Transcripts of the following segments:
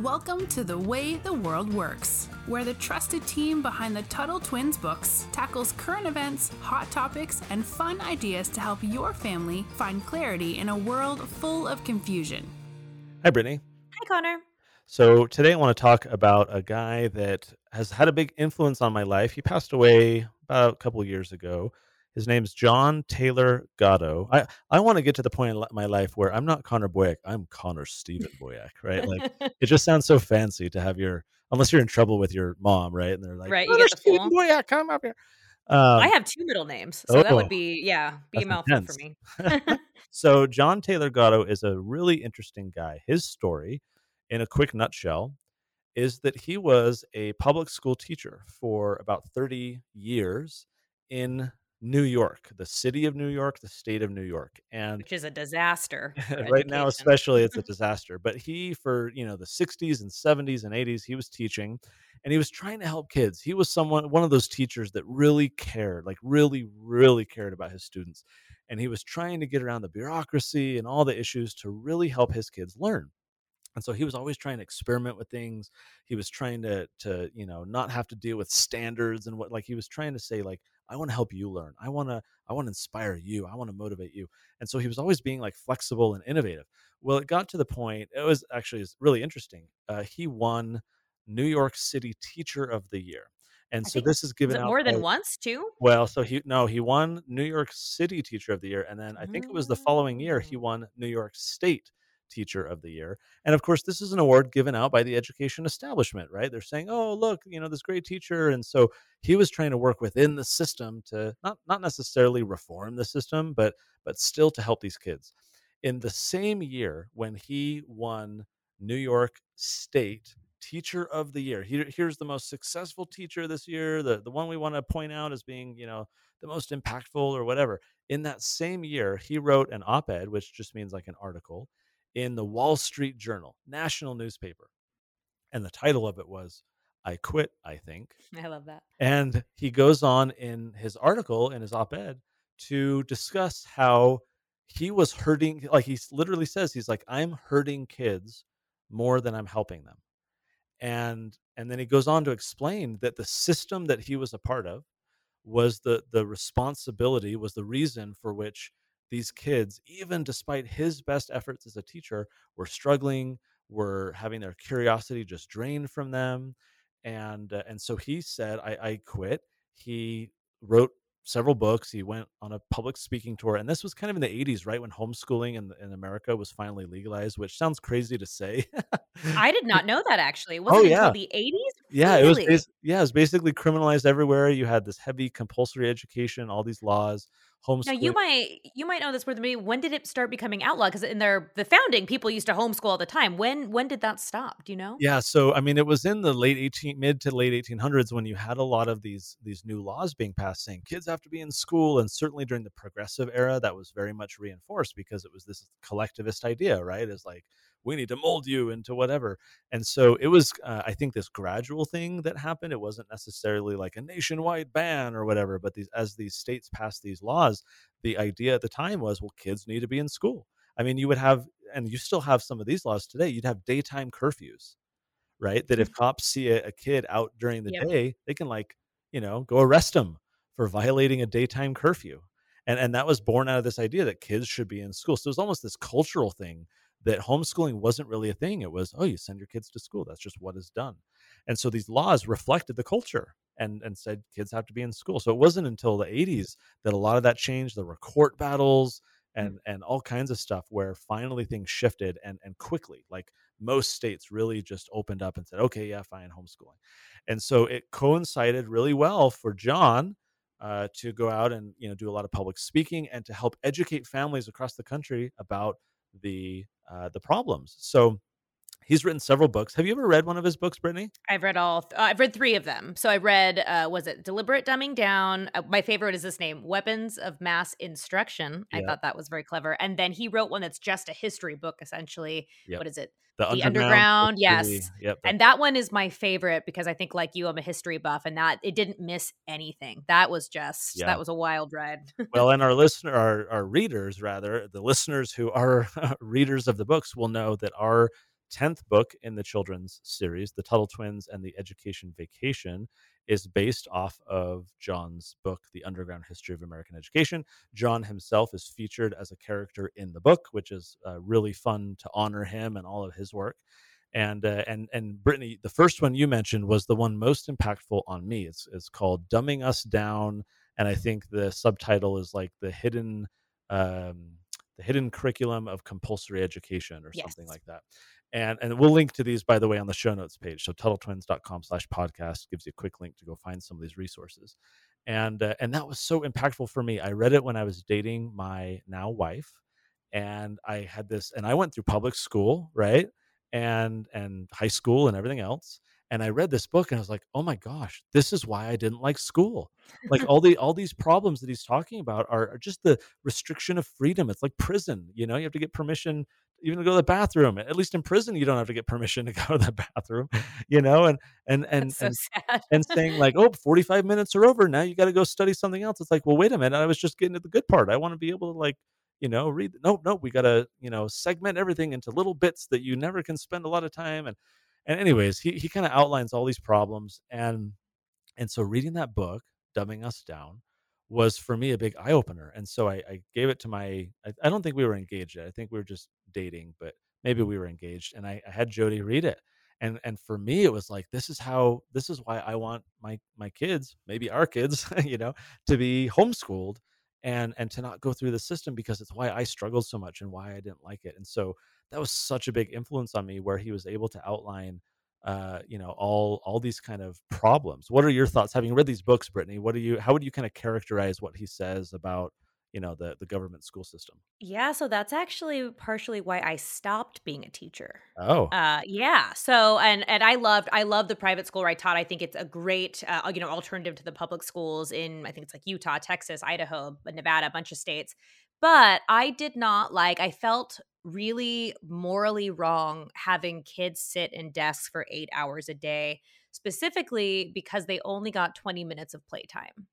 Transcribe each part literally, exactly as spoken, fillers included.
Welcome to The Way the World Works, where the trusted team behind the Tuttle Twins books tackles current events, hot topics, and fun ideas to help your family find clarity in a world full of confusion. Hi, Brittany. Hi, Connor. So today I want to talk about a guy that has had a big influence on my life. He passed away about a couple of years ago. His name's John Taylor Gatto. I, I want to get to the point in my life where I'm not Connor Boyack. I'm Connor Stephen Boyack, right? Like, it just sounds so fancy to have your, unless you're in trouble with your mom, right? And they're like, right, Connor the Stephen full. Boyack, come up here. Um, I have two middle names, so oh, that would be, yeah, be a mouthful intense. for me. So John Taylor Gatto is a really interesting guy. His story, in a quick nutshell, is that he was a public school teacher for about thirty years in New York, the city of New York, the state of New York, and which is a disaster right now, especially. It's a disaster. But he, for you know, the sixties and seventies and eighties, he was teaching, and he was trying to help kids. He was someone, one of those teachers that really cared, like really, really cared about his students, and he was trying to get around the bureaucracy and all the issues to really help his kids learn. And so he was always trying to experiment with things. He was trying to, to you know, not have to deal with standards and what. Like he was trying to say, like, I want to help you learn. I want to, I want to inspire you. I want to motivate you. And so he was always being like flexible and innovative. Well, it got to the point. It was actually it was really interesting. Uh, he won New York City Teacher of the Year, and I so this is given out more than by, once too. Well, so he no, he won New York City Teacher of the Year, and then I think mm. it was the following year he won New York State Teacher of the Year. And of course, this is an award given out by the education establishment, right? They're saying, oh, look, you know, this great teacher. And so he was trying to work within the system to not, not necessarily reform the system, but, but still to help these kids. In the same year when he won New York State Teacher of the Year, he, here's the most successful teacher this year, the, the one we want to point out as being, you know, the most impactful or whatever. In that same year, he wrote an op-ed, which just means like an article, in the Wall Street Journal, national newspaper. And the title of it was, I Quit, I Think. I love that. And he goes on in his article, in his op-ed, to discuss how he was hurting, like he literally says, he's like, I'm hurting kids more than I'm helping them. And and then he goes on to explain that the system that he was a part of was the the responsibility, was the reason for which these kids, even despite his best efforts as a teacher, were struggling, were having their curiosity just drained from them. And uh, and so he said, I, I quit. He wrote several books. He went on a public speaking tour. And this was kind of in the eighties, right, when homeschooling in, in America was finally legalized, which sounds crazy to say. I did not know that, actually. It wasn't oh, yeah. until the eighties? Yeah, really? it was, yeah, it was basically criminalized everywhere. You had this heavy compulsory education, all these laws. Homeschool. Now you might you might know this more than me. When did it start becoming outlaw? Because in their the founding, people used to homeschool all the time. When when did that stop? Do you know? Yeah, so I mean, it was in the late eighteen mid to late eighteen hundreds when you had a lot of these these new laws being passed saying kids have to be in school, and certainly during the progressive era, that was very much reinforced because it was this collectivist idea, right? It's like we need to mold you into whatever. And so it was, uh, I think, this gradual thing that happened. It wasn't necessarily like a nationwide ban or whatever, but these, as these states passed these laws, the idea at the time was, well, kids need to be in school. I mean, you would have, and you still have some of these laws today, you'd have daytime curfews, right? That if cops see a, a kid out during the yep. day, they can like, you know, go arrest them for violating a daytime curfew. And, and that was born out of this idea that kids should be in school. So it was almost this cultural thing that homeschooling wasn't really a thing. It was, oh, you send your kids to school. That's just what is done. And so these laws reflected the culture and, and said kids have to be in school. So it wasn't until the eighties that a lot of that changed. There were court battles and, mm-hmm. and all kinds of stuff where finally things shifted and, and quickly. Like most states really just opened up and said, okay, yeah, fine, homeschooling. And so it coincided really well for John uh, to go out and you know do a lot of public speaking and to help educate families across the country about the uh, the problems. So he's written several books. Have you ever read one of his books, Brittany? I've read all, th- uh, I've read three of them. So I read, uh, was it Deliberate Dumbing Down? Uh, my favorite is this name, Weapons of Mass Instruction. Yeah. I thought that was very clever. And then he wrote one that's just a history book, essentially. Yep. What is it? The, the Underground. Underground. Yes. Yep. And that one is my favorite because I think like you, I'm a history buff and that it didn't miss anything. That was just, yeah. that was a wild ride. Well, and our listener, our, our readers rather, the listeners who are readers of the books will know that our tenth book in the children's series, The Tuttle Twins and the Education Vacation, is based off of John's book, The Underground History of American Education. John himself is featured as a character in the book, which is uh, really fun to honor him and all of his work. And uh, and and Brittany, the first one you mentioned was the one most impactful on me. It's it's called Dumbing Us Down, and I think the subtitle is like the hidden um, the hidden curriculum of compulsory education or yes. something like that. And and we'll link to these, by the way, on the show notes page. So tuttle twins dot com slash podcast gives you a quick link to go find some of these resources. And uh, and that was so impactful for me. I read it when I was dating my now wife, and I had this, and I went through public school, right? and and high school and everything else. And I read this book and I was like, oh my gosh, this is why I didn't like school. Like all the all these problems that he's talking about are, are just the restriction of freedom. It's like prison, you know, you have to get permission even to go to the bathroom. At least in prison, you don't have to get permission to go to the bathroom, you know, and and and so and, and saying like, oh, forty-five minutes are over. Now you got to go study something else. It's like, well, wait a minute. I was just getting to the good part. I want to be able to like, you know, read, no, no, we got to, you know, segment everything into little bits that you never can spend a lot of time. And, and anyways, he, he kind of outlines all these problems. And, and so reading that book, Dumbing Us Down, was for me a big eye opener. And so I, I gave it to my, I, I don't think we were engaged yet. I think we were just dating, but maybe we were engaged, and I, I had Jody read it. And, and for me, it was like, this is how, this is why I want my, my kids, maybe our kids, you know, to be homeschooled. And and to not go through the system, because it's why I struggled so much and why I didn't like it. And so that was such a big influence on me, where he was able to outline, uh, you know, all all these kind of problems. What are your thoughts, having read these books, Brittany? What do you? How would you kind of characterize what he says about, you know, the the government school system? Yeah, so that's actually partially why I stopped being a teacher. Oh, uh, yeah. So and and I loved I loved the private school where I taught. I think it's a great uh, you know, alternative to the public schools in, I think it's like Utah, Texas, Idaho, Nevada, a bunch of states. But I did not like. I felt really morally wrong having kids sit in desks for eight hours a day, specifically because they only got twenty minutes of playtime.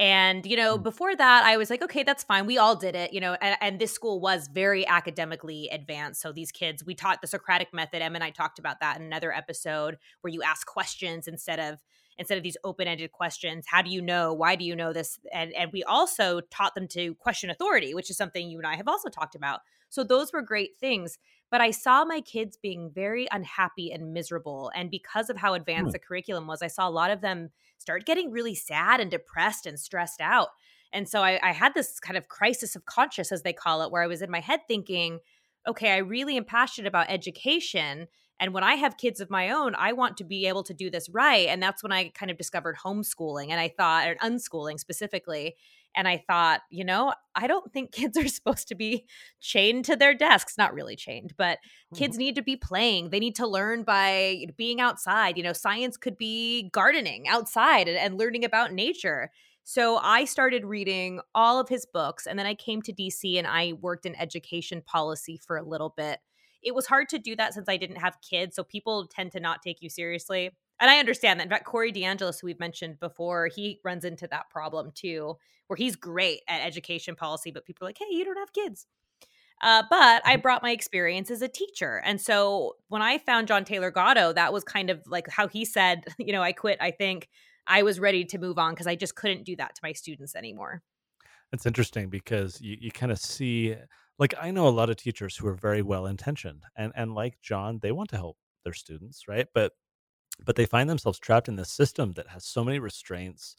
And, you know, before that, I was like, okay, that's fine. We all did it, you know, and, and this school was very academically advanced. So these kids, we taught the Socratic method. Em and I talked about that in another episode, where you ask questions instead of instead of these open-ended questions. How do you know? Why do you know this? And, and we also taught them to question authority, which is something you and I have also talked about. So those were great things. But I saw my kids being very unhappy and miserable. And because of how advanced mm. the curriculum was, I saw a lot of them start getting really sad and depressed and stressed out. And so I, I had this kind of crisis of conscience, as they call it, where I was in my head thinking, okay, I really am passionate about education. And when I have kids of my own, I want to be able to do this right. And that's when I kind of discovered homeschooling, and I thought, or unschooling specifically. And I thought, you know, I don't think kids are supposed to be chained to their desks. Not really chained, but kids need to be playing. They need to learn by being outside. You know, science could be gardening outside and, and learning about nature. So I started reading all of his books. And then I came to D C and I worked in education policy for a little bit. It was hard to do that since I didn't have kids. So people tend to not take you seriously. And I understand that. In fact, Corey DeAngelis, who we've mentioned before, he runs into that problem too, where he's great at education policy, but people are like, hey, you don't have kids. Uh, but I brought my experience as a teacher. And so when I found John Taylor Gatto, that was kind of like how he said, you know, I quit. I think I was ready to move on because I just couldn't do that to my students anymore. That's interesting, because you, you kind of see, like, I know a lot of teachers who are very well-intentioned, and, and like John, they want to help their students, right? But But they find themselves trapped in this system that has so many restraints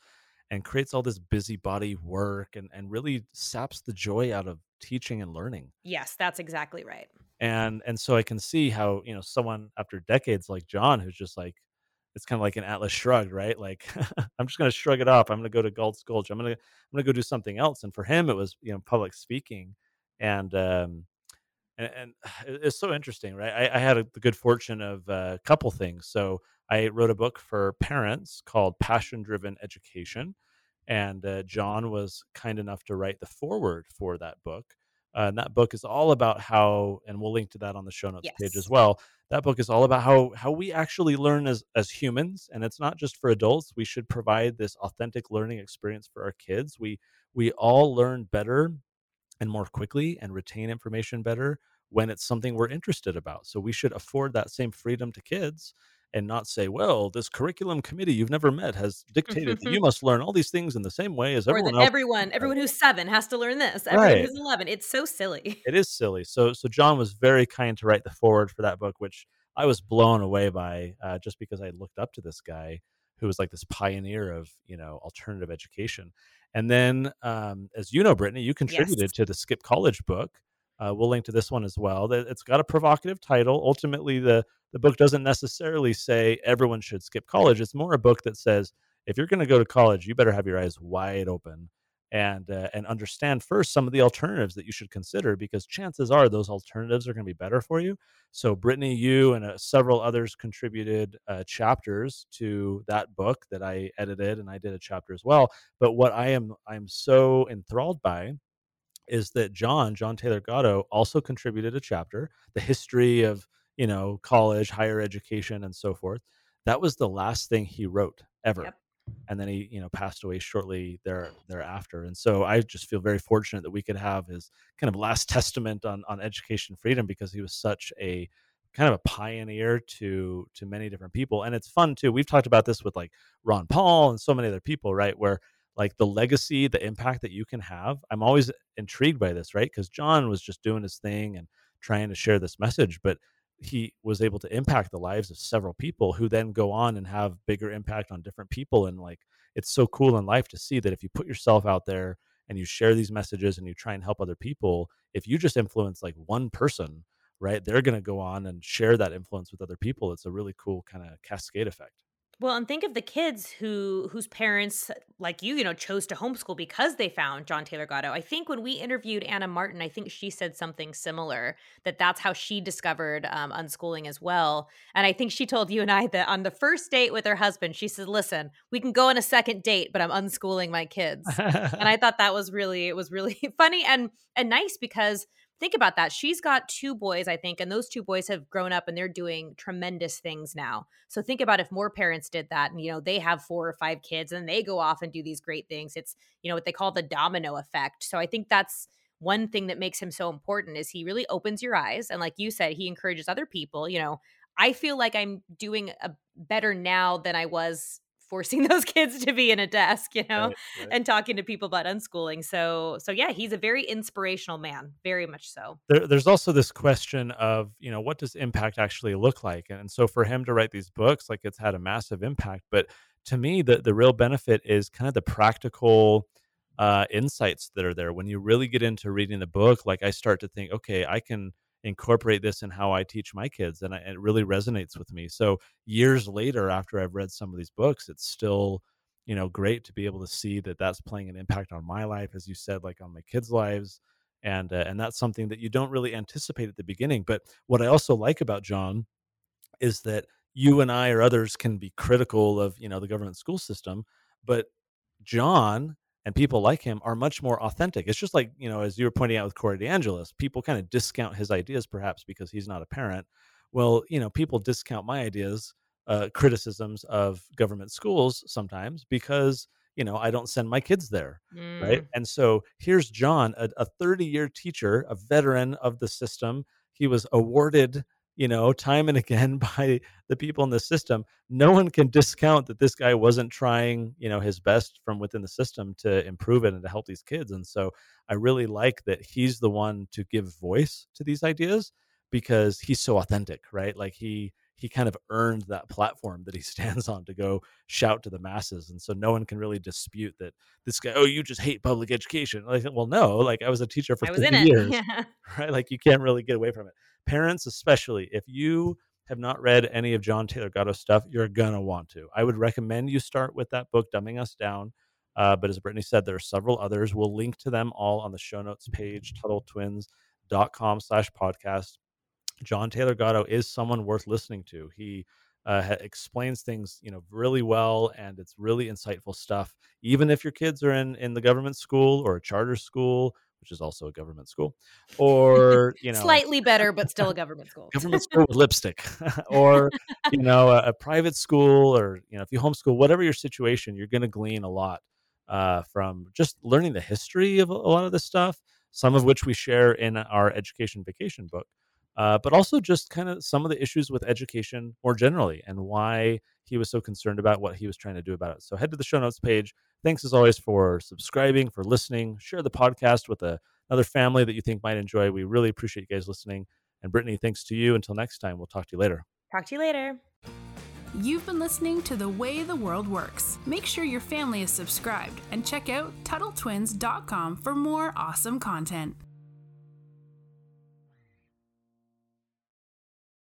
and creates all this busybody work and, and really saps the joy out of teaching and learning. Yes, that's exactly right. And and so I can see how, you know, someone after decades like John, who's just like, it's kind of like an Atlas Shrugged, right? Like, I'm just going to shrug it off. I'm going to go to Galt's Gulch. I'm going to I'm going to go do something else. And for him, it was, you know, public speaking. And um and, and it's so interesting, right? I, I had a, the good fortune of a couple things. So I wrote a book for parents called Passion Driven Education, and uh, John was kind enough to write the foreword for that book. Uh, and that book is all about how, and we'll link to that on the show notes yes. page as well. That book is all about how how we actually learn as as humans, and it's not just for adults. We should provide this authentic learning experience for our kids. We we all learn better and more quickly and retain information better when it's something we're interested about. So we should afford that same freedom to kids and not say, well, this curriculum committee you've never met has dictated that you must learn all these things in the same way as everyone else. Everyone, everyone who's seven has to learn this. Everyone right. who's eleven. It's so silly. It is silly. So so John was very kind to write the foreword for that book, which I was blown away by uh, just because I looked up to this guy who was like this pioneer of, you know, alternative education. And then, um, as you know, Brittany, you contributed yes. to the Skip College book. Uh, we'll link to this one as well. It's got a provocative title. Ultimately, the, the book doesn't necessarily say everyone should skip college. It's more a book that says, if you're going to go to college, you better have your eyes wide open and uh, and understand first some of the alternatives that you should consider, because chances are those alternatives are going to be better for you. So Brittany, you and uh, several others contributed uh, chapters to that book that I edited, and I did a chapter as well. But what I am I'm so enthralled by is that John, John Taylor Gatto, also contributed a chapter, the history of, you know, college, higher education, and so forth. That was the last thing he wrote ever. Yep. And then he, you know, passed away shortly there, thereafter. And so I just feel very fortunate that we could have his kind of last testament on, on education freedom, because he was such a kind of a pioneer to, to many different people. And it's fun too. We've talked about this with like Ron Paul and so many other people, right? Where like the legacy, the impact that you can have. I'm always intrigued by this, right? Because John was just doing his thing and trying to share this message, but he was able to impact the lives of several people who then go on and have bigger impact on different people. And like, it's so cool in life to see that if you put yourself out there and you share these messages and you try and help other people, if you just influence like one person, right, they're going to go on and share that influence with other people. It's a really cool kind of cascade effect. Well, and think of the kids who whose parents, like you, you know, chose to homeschool because they found John Taylor Gatto. I think when we interviewed Anna Martin, I think she said something similar, that that's how she discovered um, unschooling as well. And I think she told you and I that on the first date with her husband, she said, listen, we can go on a second date, but I'm unschooling my kids. And I thought that was really, it was really funny and and nice, because think about that. She's got two boys, I think, and those two boys have grown up and they're doing tremendous things now. So think about if more parents did that, and, you know, they have four or five kids and they go off and do these great things. It's, you know, what they call the domino effect. So I think that's one thing that makes him so important, is he really opens your eyes. And like you said, he encourages other people. You know, I feel like I'm doing a better now than I was forcing those kids to be in a desk, you know, right, right. and talking to people about unschooling. So, so yeah, he's a very inspirational man, very much so. There, there's also this question of, you know, what does impact actually look like? And, and so for him to write these books, like, it's had a massive impact. But to me, the, the real benefit is kind of the practical uh, insights that are there. When you really get into reading the book, like, I start to think, okay, I can incorporate this in how I teach my kids. And I, it really resonates with me. So years later, after I've read some of these books, it's still, you know, great to be able to see that that's playing an impact on my life, as you said, like on my kids' lives. And, uh, and that's something that you don't really anticipate at the beginning. But what I also like about John is that you and I or others can be critical of, you know, the government school system, but John and people like him are much more authentic. It's just like, you know, as you were pointing out with Corey DeAngelis, people kind of discount his ideas perhaps because he's not a parent. Well, you know, people discount my ideas, uh, criticisms of government schools sometimes because, you know, I don't send my kids there, mm. right? And so here's John, a, a thirty-year teacher, a veteran of the system. He was awarded, you know, time and again by the people in the system. No one can discount that this guy wasn't trying, you know, his best from within the system to improve it and to help these kids. And so I really like that he's the one to give voice to these ideas, because he's so authentic, right? Like he he kind of earned that platform that he stands on to go shout to the masses. And so no one can really dispute that this guy, oh, you just hate public education. Like, well, no, like I was a teacher for thirty years, yeah. right? Like you can't really get away from it. Parents, especially, if you have not read any of John Taylor Gatto's stuff, you're going to want to. I would recommend you start with that book, Dumbing Us Down. Uh, but as Brittany said, there are several others. We'll link to them all on the show notes page, tuttle twins dot com slash podcast. John Taylor Gatto is someone worth listening to. He uh, ha- explains things, you know, really well, and it's really insightful stuff. Even if your kids are in, in the government school or a charter school, which is also a government school, or, you know, slightly better, but still a government school, government school with lipstick, or, you know, a, a private school, or, you know, if you homeschool, whatever your situation, you're going to glean a lot uh, from just learning the history of a, a lot of this stuff. some of which we share in our education vacation book, uh, but also just kind of some of the issues with education more generally and why he was so concerned about what he was trying to do about it. So head to the show notes page. Thanks as always for subscribing, for listening. Share the podcast with a, another family that you think might enjoy. We really appreciate you guys listening. And Brittany, thanks to you. Until next time, we'll talk to you later. Talk to you later. You've been listening to The Way the World Works. Make sure your family is subscribed and check out Tuttle Twins dot com for more awesome content.